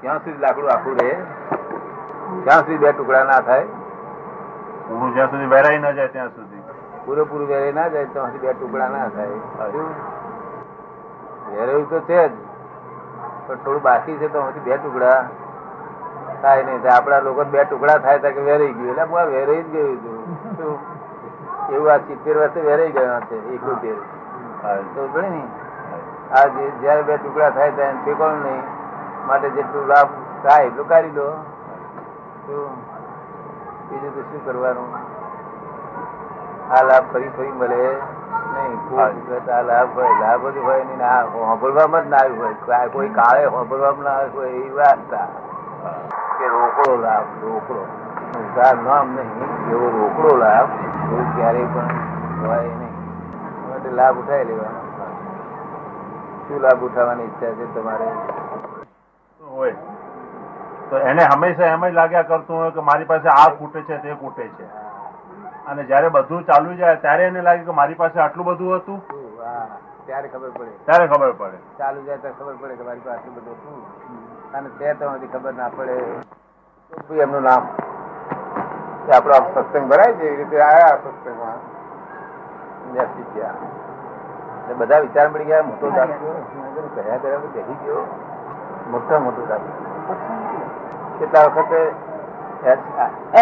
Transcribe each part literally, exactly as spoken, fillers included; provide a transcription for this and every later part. ક્યાં સુધી લાકડું આખું રહે, ક્યાં સુધી બે ટુકડા ના થાય, પૂરું જ્યાં સુધી વેરાઈ ના જાય ત્યાં સુધી, પૂરેપૂરું વેરાઈ ના જાય ત્યાં સુધી બે ટુકડા ના થાય. વેરાયું તો છે જ, પણ થોડું બાકી છે તો બે ટુકડા થાય નહીં. આપડા લોકો બે ટુકડા થાય ત્યાં વેરાઈ ગયું, એટલે વેરાઈ જ ગયું હતું એવું. આ સિત્તેર વર્ષે વેરાઈ ગયા છે, એકોતેર તો ગણી નહીં. આ જયારે બે ટુકડા થાય ત્યારે ફેંકોણ નહીં, માટે જેટલું લાભ થાય એટલું કાઢી દો. બીજું તો શું કરવાનું? આ લાભ ફરી ફરી મળે નહીં. આ લાભ હોય, લાભ જ હોય નહીં. આ હોંભળવામાં જ ના આવ્યું હોય, કોઈ કાળે હોંભળવામાં ના આવ્યું હોય એવી વાત કે રોકડો લાભ. રોકડો નામ નહીં, એવો રોકડો લાભ એવું ક્યારેય પણ હોય નહીં, માટે લાભ ઉઠાવી લેવાનો. શું લાભ ઉઠાવવાની ઈચ્છા છે તમારે? હોય તો એને હંમેશા એમ જ લાગ્યા કરતું હોય કે મારી પાસે આ ખૂટે છે, તે ખૂટે છે, અને જયારે બધું ચાલુ જાય ત્યારે એને લાગે કે મારી પાસે આટલું બધું હતું. ત્યારે ખબર પડે, ત્યારે ખબર પડે, ચાલુ જાય ત્યારે ખબર પડે કે મારી પાસે આટલું બધું હતું, અને તે તો ખબર ના પડે. એમનું નામ આપડો સત્સંગ ભરાય છે, એવી રીતે આવ્યા સત્સંગમાં શીખ્યા. બધા વિચાર પડી ગયા, મોટો દાખલો ગયા કર્યા બેસી ગયો, મોટા મોટો દાખલો. કેટલા વખતે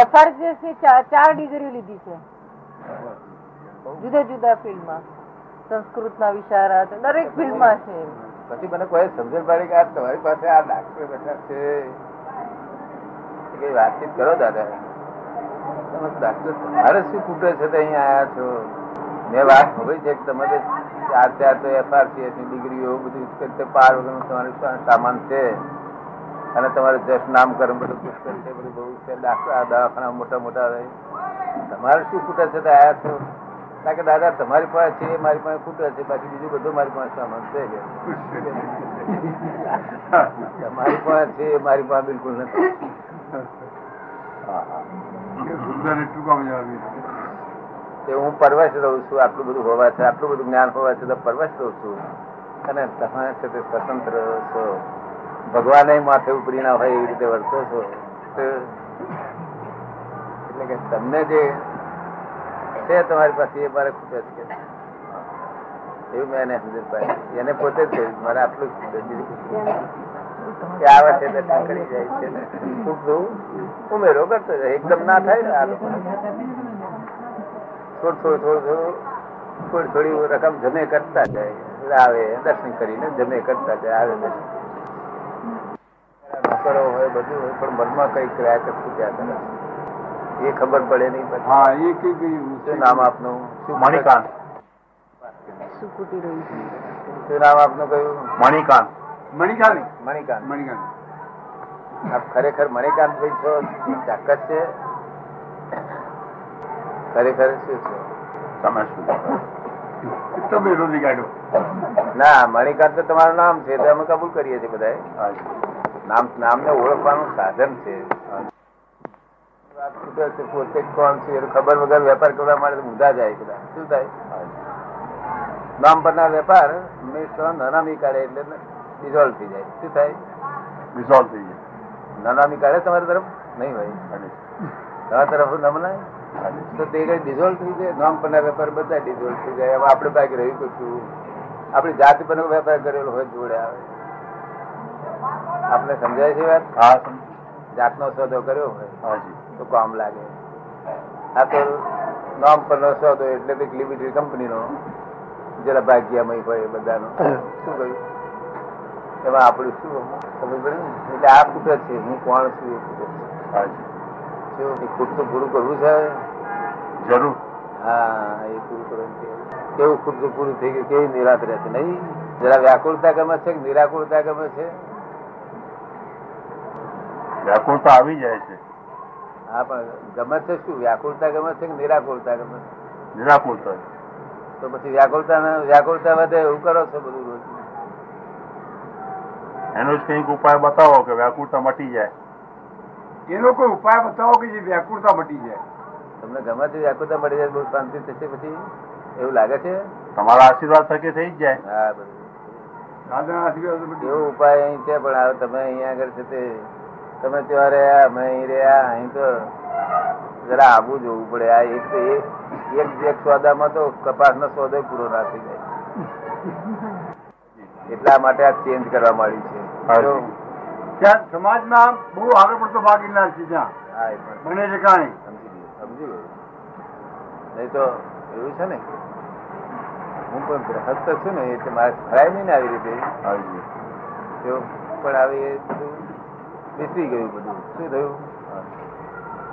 એફઆરસીએસ ની ચાર ડિગ્રી લીધી છે જુદા જુદા ફિલ્ડમાં, સંસ્કૃત ના વિચારા દરેક ફિલ્ડમાં છે. પછી મને કોઈ સમજણ પડી કે આ તમારી પાસે આ દાખલો બેઠા છે, કઈ વાતચીત કરો દાદા, તમે દાખલો તમારે શું ખૂટે છે તો અહીંયા આવ્યા છો. મેં વાત હોય છે કે તમારે ચાર ચાર તો એફઆરસીએસ ની ડિગ્રીઓ બધું પાર વગરનું તમારું સામાન છે, અને તમારે જસ્ટ નામકરણ બધું પુષ્કળ છે, બધું બહુ છે, દવાખાના મોટા મોટા રહે. તમારે શું ખૂટે છે તો આવ્યા છો? કારણ કે દાદા તમારી પાસે છે, મારી પાસે ખૂટે છે, બાકી બીજું બધું મારી પાસે સામાન છે. તમારી પાસે છે, મારી પાસે બિલકુલ નથી. હું પરવશ રહું છું, આટલું બધું હોવા છે, આટલું બધું જ્ઞાન હોવા છે તો પરવશ રહું છું, અને તમે છે તે સ્વતંત્ર છો. ભગવાને માથે ઉપરી ના હોય એવી રીતે વર્તો છો. એટલે કે તમને જે છે તમારી પાસે એ મારે ખૂટે છે એવું મેં એને સમજ પાડી. એને પોતે જ મારે આટલું જ આવે છે તે કરી જાય છે, ખૂબ જોવું ઉમેરો કરતો જાય, એકદમ ના થાય ને. આ લોકો થોડું થોડું થોડું થોડું થોડી થોડી રકમ જમે કરતા જાય, આવે દર્શન કરીને જમે કરતા જાય, આવે દર્શન હોય બધું હોય, પણ મનમાં કઈ ક્રિયા કરતું ત્યાં કરે એ ખબર પડે નહીં. હા, એ કઈ કઈ નામ આપનું? શું મણિકાંત? શું ખૂટી રહ્યું છે? શું નામ આપનું કહ્યું? મણિકાંત. મણિકાંત મણિકાંત મણિકાંત આપ ખરેખર મણિકાંત ભાઈ છો? તાકાત છે ખરેખર. શું છે ના મણિકાંત? તમારું નામ છે તો અમે કબૂલ કરીએ છીએ બધા. નામ નામને ઓળખવાનું સાધન છે. પોતે કોણ છે એ ખબર વગર વેપાર કરવા માટે ઊંધા જાય. બધા શું થાય? નામ પરના વેપાર હંમેશા નાનામી કાઢે, એટલે ડિઝોલ્વ થઈ જાય. શું થાય? ડિઝોલ્વ થઈ જાય. નાનામી કાઢે તમારી તરફ નહીં હોય, તમારા તરફ ન મનાય તો તે કઈ ડિઝોલ્વ થઈ જાય. નામ પરના વેપાર બધા ડિઝોલ્વ થઈ જાય. હવે આપણે બાકી રહ્યું કશું? આપણે જાત પર વેપાર કરેલો હોય જોડે આવે. આપણે સમજાય છે વાત? હા, જાતનો સોદો કર્યો હોય તો કામ લાગે. આ તો નામ પરનો સોદો એટલે કે લિમિટેડ કંપનીનો જરા ભાગ્યામય હોય બધાનો. શું કહ્યું? એમાં આપણું શું ખબર પડે ને? એટલે આ ખૂટે છે, હું કોણ છું એ ખૂટે છે. ખૂટતું પૂરું કરવું છે જરૂર. હા, એ પૂરું કરવું છે. કેવું ખૂટતું પૂરું થઈ ગયું, કેવી નિરાત રહેશે નહીં? જરા વ્યાકુળતા ગમે છે કે નિરાકુળતા ગમે છે? વ્યાકુળતા આવી જાય છે. હા, પણ ગમે છે શું? વ્યાકુળતા ગમે છે કે નિરાકુળતા ગમે છે? નિરાકુળતા. તો પછી વ્યાકુળતા વ્યાકુળતા વધે એવું કરો છો બધું રોજ. એનો જ કંઈક ઉપાય બતાવો કે વ્યાકુળતા મટી જાય. એનો કોઈ ઉપાય બતાવો કે જે વ્યાકુળતા મટી જાય. તમને ગમે તે વ્યાકુળતા મટી જાય, બહુ શાંતિ થશે. પછી એવું લાગે છે તમારા આશીર્વાદ થકી થઈ જ જાય. હા, બધું એવો ઉપાય અહીં છે, પણ તમે અહીંયા આગળ છે તે તમે ત્યાં રહ્યા, અમે અહીં રહ્યા, અહીં તો જરા આબુ જોવું પડે. આ એક તો એક જેક સોદામાં તો કપાસનો સોદો પૂરો ના થઈ જાય, એટલા માટે આ ચેન્જ કરવા મળી છે. સમાજમાં બહુ આગળ પડતો ભાગ લેનાર છે ત્યાં, સમજી ગયું નહીં તો એવું છે ને. હું પણ ગ્રહસ્થ છું ને, એટલે મારે ફરાય નહીં ને આવી રીતે, પણ આવી બધું બેસી ગયું. બધું શું થયું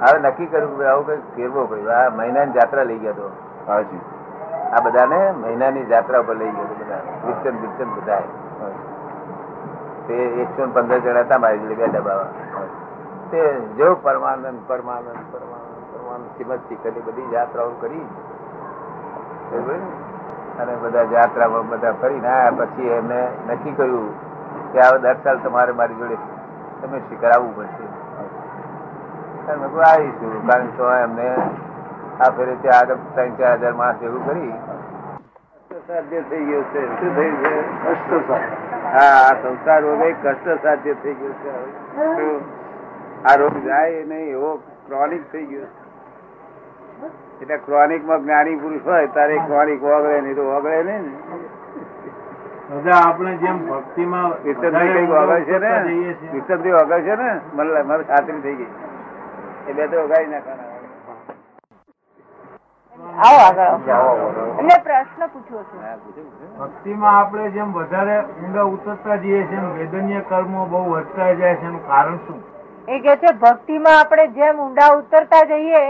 હવે નક્કી કર્યું કે આવું કંઈક ફેરવો કર્યું. આ મહિનાની જાત્રા લઈ ગયો હતો, આ બધાને મહિનાની જાત્રા પર લઈ ગયો હતો. બધા ક્રિશ્ચન બિશ્ચન બધા તે એકસો ને પંદર જણા હતા મારી જોડે, બે ડબ્બાવા. તે જો પરમાનંદ પરમાનંદ પરમાનંદ પરમાનંદ કિંમતથી કરી બધી જાત્રાઓ કરી અને બધા જાત્રામાં બધા ફરીને આવ્યા. પછી એમને નક્કી કર્યું કે હવે દર સાલ તમારે મારી જોડે તમે શીખરાવવું પડશે. અમે આવીશું, કારણ કે એમને આ ફેરે ત્યાં આગળ ત્રણ ચાર હજાર માણસ એવું કરી અષ્ટસાધ્ય થઈ ગયું છે. શું થયું છે? અષ્ટસાધ્ય. હા, આ સંસાર રોગ કષ્ટસાધ્ય થઈ ગયું છે. આ રોગ જાય નહીં એવો ક્રોનિક થઈ ગયો છે. એટલે ક્રોનિક માં જ્ઞાની પુરુષ હોય તારે ક્રોનિક ઓગળે નહીં તો ઓગળે નહીં ને. આપણે જેમ ભક્તિ માં ઓગળ છે ને, વિસંધી ઓગળ છે ને, મને મારી ખાતરી થઈ ગઈ એ બે તો ઓગાળી નાખવાના. પ્રશ્ન પૂછ્યો છે. ભક્તિ માં આપણે જેમ વધારે ઊંડા ઉતરતા જઈએ છીએ, વેદનીય કર્મો બહુ વધતા જાય છે, એનું કારણ શું? એ કે છે ભક્તિ માં આપણે જેમ ઊંડા ઉતરતા જઈએ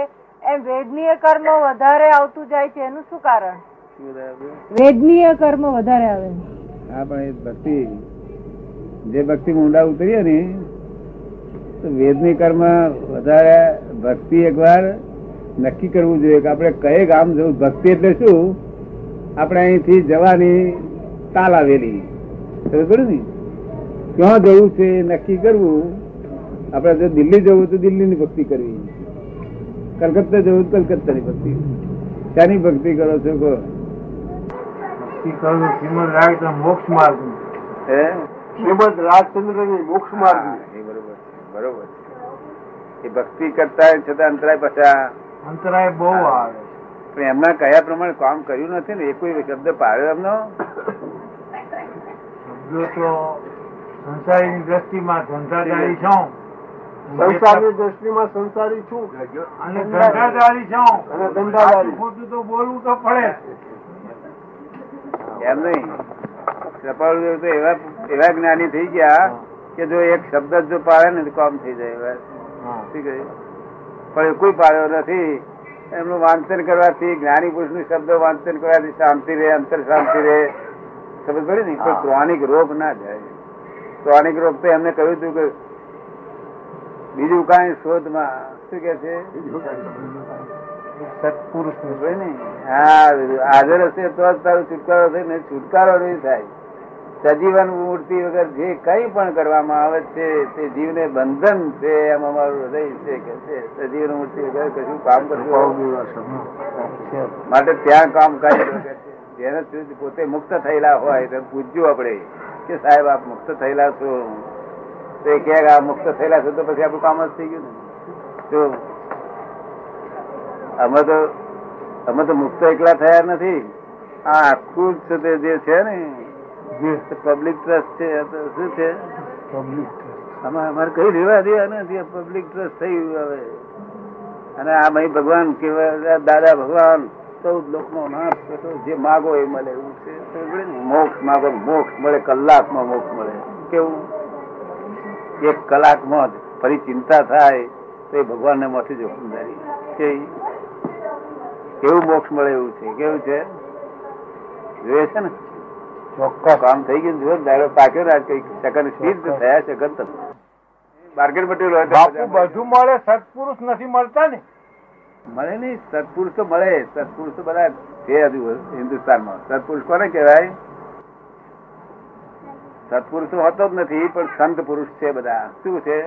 એમ વેદનીય કર્મ વધારે આવતું જાય છે. એનું શું કારણ? વેદનીય કર્મ વધારે આવે. હા, પણ એ ભક્તિ જે ભક્તિ ઊંડા ઉતરીએ ને તો વેદની કર્મ વધારે. ભક્તિ એકવાર નક્કી કરવું જોઈએ કે આપણે કયે ગામ જવું. ભક્તિ એટલે શું? આપણે અહીંથી જવાની તાલ આવેલી, ખબર ને ક્યાં જવું છે નક્કી કરવું. આપણે જો દિલ્હી જવું તો દિલ્હીની ભક્તિ કરવી, કલકત્તા જવું કલકત્તા ની ભક્તિ. ક્યાંની ભક્તિ કરો છો? મોક્ષ માર્ગ બરોબર છે. એ ભક્તિ કરતા છતાં અંતરાય પાછા અંતરાય બહુ આવે. પણ એમના કયા પ્રમાણે કામ કર્યું નથી ને. એ કોઈ શબ્દ પાડ્યો એમનો? શબ્દો તો સંસારીની દ્રષ્ટિમાં ધંધાદારી છું, સંસારની દ્રષ્ટિમાં સંસારી છું અને ધંધાદારી છું. ખોટું તો બોલવું તો પડે એમ નહીં. કૃપાળુ તો એવા એવા જ્ઞાની થઈ ગયા કે જો એક શબ્દ જો પાડે ને તો કામ થઈ જાય. પણ કોઈ પાડ્યો નથી. એમનું વાંચન કરવાથી, જ્ઞાની પુરુષ નું શબ્દ વાંચન કરવાથી શાંતિ રહે, અંતર શાંતિ રહે, ખબર પડે ને. કોઈ ક્રોનિક રોગ ના જાય. ક્રોનિક રોગ તો એમને કહ્યું હતું કે બીજું કઈ શોધમાં શું કે છે? સત્પુરુષ હોય ને, હા હાજર હશે તો જ તારો છુટકારો થાય ને. છુટકારો નહીં થાય સજીવન મૂર્તિ વગર. જે કઈ પણ કરવામાં આવે છે તે જીવને બંધન છે એમ અમારું હૃદય છે કે છે. સજીવન મૂર્તિ વગર કશું કામ કરવું. માટે ત્યાં કામ કરી જેને પોતે મુક્ત થયેલા હોય તો પૂછજો આપણે કે સાહેબ આપ મુક્ત થયેલા છો? તો કે આ મુક્ત થયેલા છે તો પછી આપણું કામ જ થઈ ગયું ને. તો અમે તો અમે તો મુક્ત એકલા થયા નથી. આ આખું જે છે ને પબ્લિક ટ્રસ્ટ છે. શું છે અમારે કઈ રેવા દેવા નથી. પબ્લિક ટ્રસ્ટ થયું હવે. અને આ મય ભગવાન કેવા દાદા ભગવાન ચૌદ લોકનો નાશ થતો. જે માગો એ મળે એવું છે. મોક્ષ માગો મોક્ષ મળે, કલાકમાં મોક્ષ મળે. કેવું? એક કલાકમાં જ ફરી ચિંતા થાય તો એ ભગવાનને મોટી જવાબદારી છે. કેવું મોક્ષ મળે એવું છે. કેવું છે? જોઈએ છે ને ચોખ્ખા કામ થઈ ગયું. જો દાડો પાક્યો ને કઈ સેકન્ડ સીધ થયા સેકન્ડ માર્કેટ પટેલ હોય બધું મળે. સત્પુરુષ નથી મળતા ને. મળે નઈ. સત્પુરુષ તો મળે. સત્પુરુષ તો બધા છે હજુ હિન્દુસ્તાનમાં. સત્પુરુષ કોને કહેવાય? સત્પુરુષ તો હોતો જ નથી, પણ સંત પુરુષ છે બધા. શું છે?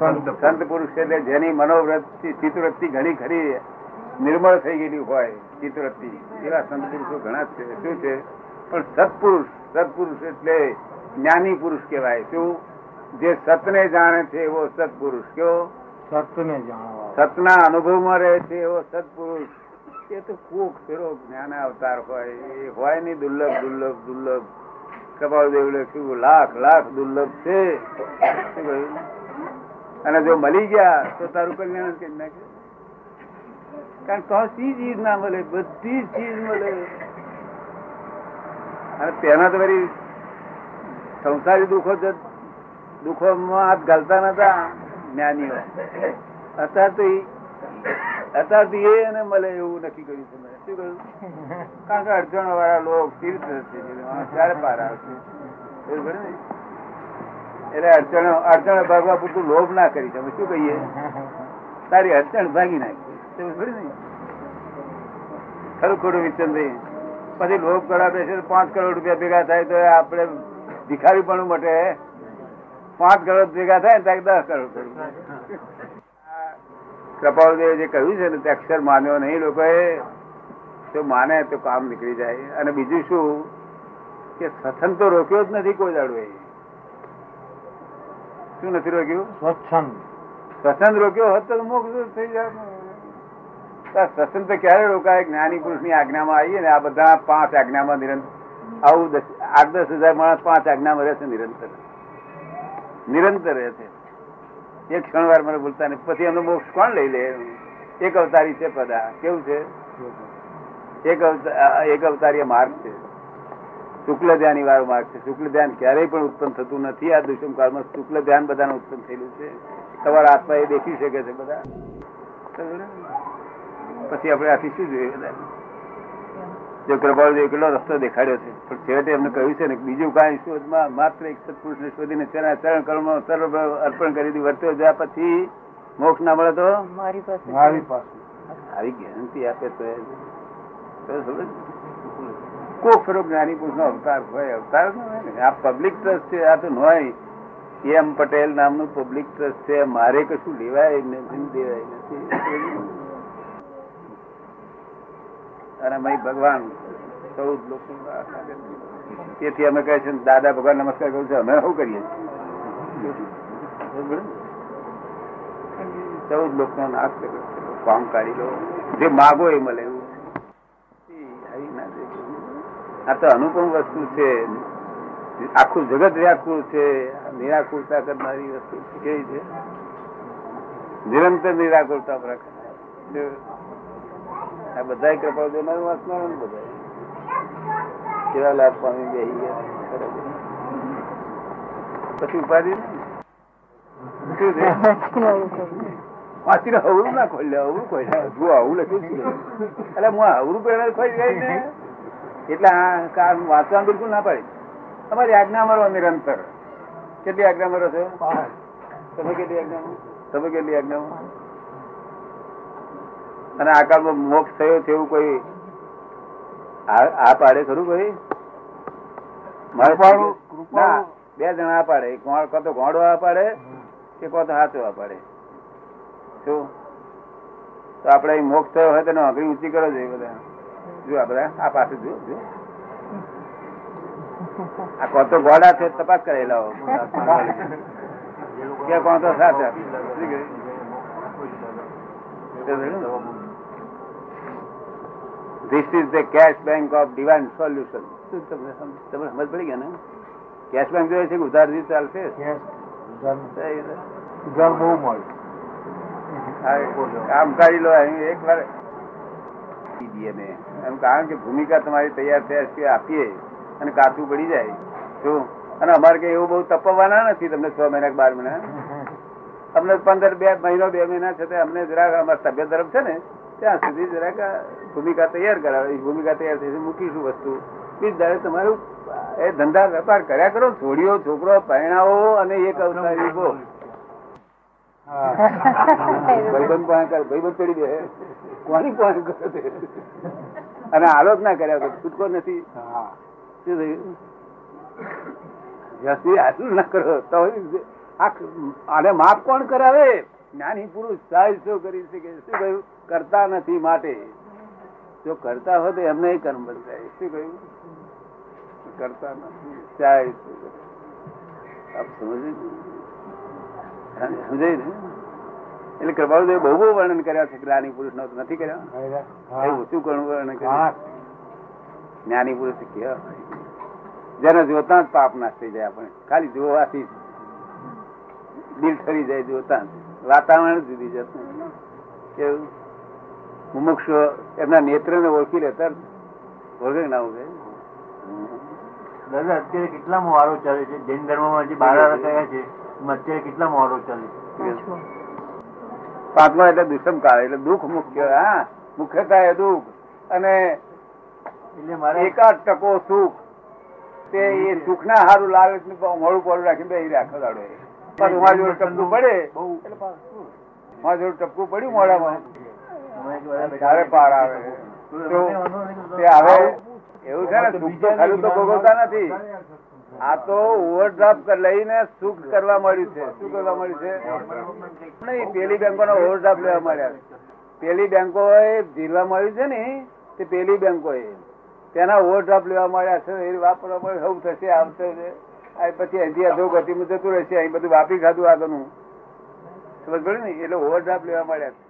સંત પુરુષ છે એટલે જેની મનોવૃત્તિ ચિત્તવૃત્તિ ઘણી ખરી નિર્મળ થઈ ગયેલી હોય. ચિત્તવૃત્તિ એવા સંત પુરુષો ઘણા છે. શું છે? પણ સત્પુરુષ, સત્પુરુષ એટલે જ્ઞાની પુરુષ કહેવાય. શું? જે સતને જાણે છે એવો સત્પુરુષ. કયો? સતને જાણવા, સતના અનુભવમાં રહે છે એવો સત્પુરુષ. એ તો કોક ફેરો જ્ઞાન અવતાર હોય, એ હોય નહીં. દુર્લભ દુર્લભ દુર્લભ કપાળ દેવ લખ્યું, લાખ લાખ દુર્લભ છે. અને જો મળી ગયા તો તારું કલ્યાણ કરી નાખે. કારણ તો ચીજ ના મળે, બધી ચીજ મળે. અને તેના તો મારી સંસારી દુઃખો જ દુઃખોમાં હાથ ઘાલતા નતા જ્ઞાનીઓ. અત્યાર તો અત્યાર તો એને મળે એવું નક્કી કર્યું છે. મને શું કહ્યું? કારણ કે અડચણો વાળા લોક તીર્થ ત્યારે પાર આવશે. એટલે અડચણો અડચણો ભાગવા પૂરતું લોભ ના કરી. તમે શું કહીએ? તારી અડચણ ભાગી નાખી. ખરું ખોટું વિચંદભાઈ? પછી લોભ કરવા બેસે પાંચ કરોડ રૂપિયા ભેગા થાય તો આપણે ભિખારી પણ માટે પાંચ કરોડ ભેગા થાય ને દસ કરોડ કૃપાળદેવ જે કહ્યું છે ને તે અક્ષર માન્યો નહીં લોકોએ. તો માને તો કામ નીકળી જાય. અને બીજું શું કે સત્સંગ તો રોક્યો જ નથી કોઈ દાડો. એ શું નથી રોક્યું? સત્સંગ સત્સંગ રોક્યો હોત તો મોક્ષ થઈ જાય. સત્સંગ તો ક્યારે રોકાય? જ્ઞાની પુરુષની આજ્ઞામાં આવીએ ને. આ બધા પાંચ આજ્ઞામાં નિરંતર આવું દસ આઠ દસ હજાર માણસ પાંચ આજ્ઞામાં રહેશે નિરંતર નિરંતર રહે છે. એક ક્ષણ વાર મને ભૂલતા નહીં. પછી એમનો મોક્ષ કોણ લઈ લે? એક અવતારી છે પદા. કેવું છે? એક એક અવતારી માર્ગ છે. શુક્લ ધ્યાન વાળો માર્ગ છે. શુક્લ ધ્યાન ક્યારેય પણ ઉત્પન્ન થતું નથી. આ દુષ્મ કાળમાં શુક્લ ધ્યાન બધાને ઉત્પન્ન થયેલું છે. તમારા આત્મા એ દેખી શકે છે બધા. પછી આપણે આથી શું જોઈએ? જો કૃપાળદેવ કેટલો રસ્તો દેખાડ્યો છે, પણ છેવટે એમને કહ્યું છે ને બીજું કાંઈ શોધમાં માત્ર એક સત્પુરુષને શોધીને તેના ચરણ કળમાં સર્વ અર્પણ કરી દી વર્ત્યો જ્યાં પછી મોક્ષ ના મળે તો મારી પાસે આવી ગેરંટી આપે તો કોક ફેરો જ્ઞાની પુરુષ નો અવતાર હોય. અવતાર ન હોય ને. આ પબ્લિક ટ્રસ્ટ છે. આ તો ન હોય એમ પટેલ નામનું પબ્લિક ટ્રસ્ટ છે. મારે કશું લેવાય નથી, દેવાય નથી. અને મય ભગવાન ચૌદ લોકો. તેથી અમે કહે છે દાદા ભગવાન નમસ્કાર કરું છું. અમે શું કરીએ? ચૌદ લોકો નો નાશ કર્યો. ફોર્મ કાઢી લો, જે માગો એ મળે. આ તો અનુપમ વસ્તુ છે. આખું જગત વ્યાકુળ છે. નિરાકુરતા કરનારી વસ્તુ કેવી છે? નિરંતર નિરાકુરતા પ્રકાર. આ બધા કૃપા દેનાર વાંચનાર બધા કેવા લાભ પામી બેસી ગયા. પછી ઉપાધિ વાંચીને અવરું ના ખોલ્યા. અવરું ખોલ્યા જો આવું લખ્યું. એટલે હું અવરું પહેલા ખોઈ જાય ને. એટલે આ કાર વાંચવા બિલકુલ ના પાડી. તમારી આજ્ઞા મારો નિરંતર. કેટલી આજ્ઞા મારો છે? તમે કેટલી આજ્ઞા? તમે કેટલી આજ્ઞામાં? અને આ કાળમાં મોક્ષ થયો તેવું કોઈ આ પાડે ખરું? કોઈ બે જણા આ પાડે. કો તો ઘોડો આ પાડે કે કો તો હાથો આ પાડે. શું તો આપડે મોક્ષ થયો હોય તેનો આગળ ઊંચી કરો જોઈએ બધા. જો આપડે આ પાસે જો આ કો તો ઘોડા છે તપાસ કરેલા કે કો તો સાચા. This is the cash bank of divine solution. તમે સમજ પડી ગયા ને? કેશ બેંક જોઈએ છે કે ઉધારથી ચાલશે? ઉધાર બહુ મળે. આમ કાઢી લો એક વાર ને. એમ કારણ કે ભૂમિકા તમારી તૈયાર થયા છે આપીએ અને કાચું પડી જાય. શું? અને અમારે કઈ એવું બહુ તપવાના નથી. તમને છ મહિના કે બાર મહિના અમને પંદર બે મહિનો બે મહિના છે. અમને જરાક અમારા સભ્ય તરફ છે ને ત્યાં સુધી જરાક ભૂમિકા તૈયાર કરાવે. ભૂમિકા તૈયાર થઈ મૂકીશું વસ્તુ. બીજ દાડે તમારું એ ધંધા વેપાર કર્યા કરો. છોડીઓ છોકરો પહેણાવો અને એક અવતારી બો ભાઈબંધ પણ કર. ભાઈબંધ ચડી દે કોની પણ કરે. અને આલોચના કર્યા કરો. છૂટકો નથી. શું થયું? જ્યાં સુધી આટલું ના કરો તો આને માફ કોણ કરાવે? જ્ઞાની પુરુષ સાહેબ શું કરી શકે? શું કહ્યું? કરતા નથી માટે. જો કરતા હોય તો એમને કર્મ બંધાય. શું કહ્યું? करता नहीं, क्या आप समझे સમજે ને? એટલે કૃપાળુદેવ બહુ બહુ વર્ણન કર્યા છે જ્ઞાની પુરુષ નો, નથી કર્યા એવું? શું ઘણું વર્ણન કર્યા જ્ઞાની પુરુષ કહેવાય, જેને જોતા જ પાપ નાશ થઈ જાય. આપણે ખાલી જોવાથી દિલ ઠરી જાય, જોતા વાતાવરણ જુદી જતું. કેવું મુમુક્ષો એમના નેત્ર ને ઓળખી લેતા, ઓળખે ના ઓળખે. દાદા અત્યારે કેટલા મોવારો ચાલે છે જૈન ધર્મમાં? જે બાર કયા છે અત્યારે કેટલા મોવારો ચાલે છે? પાંચમા એટલે દુષ્મ કાળ, એટલે દુઃખ મુખ્ય. હા, મુખ્યતા એ દુઃખ, અને એટલે મારે એકાદ ટકો સુખ. તે એ સુખ ના સારું લાવે મોડું પોડું રાખીને બે રાખો દાડો. પણ જોડે ટપકું પડે, મારા જોડે ટપકું પડ્યું મોડામાં, તારે પાર આવે. એવું છે ને, દુઃખ તો ખાલી તો ભોગવતા નથી. આ તો ઓવરડ્રાફ્ટ લઈને સુખ કરવા મળ્યું છે. શું કરવા મળ્યું છે? નહીં, પેલી બેંકો નો ઓવરડ્રાફ્ટ લેવા મળ્યા. પેલી બેંકો જીલવા મળ્યું છે ને, તે પેલી બેંકો તેના ઓવરડ્રાફ્ટ લેવા મળ્યા છે. એ વાપરવા મળે, સૌ થશે, આવશે. પછી અહીંથી અધોગતિમાં જતું રહેશે, અહીં બધું વાપરી ખાધું આગળનું, સમજ પડે ને? એટલે ઓવરડ્રાફ્ટ લેવા મળ્યા છે.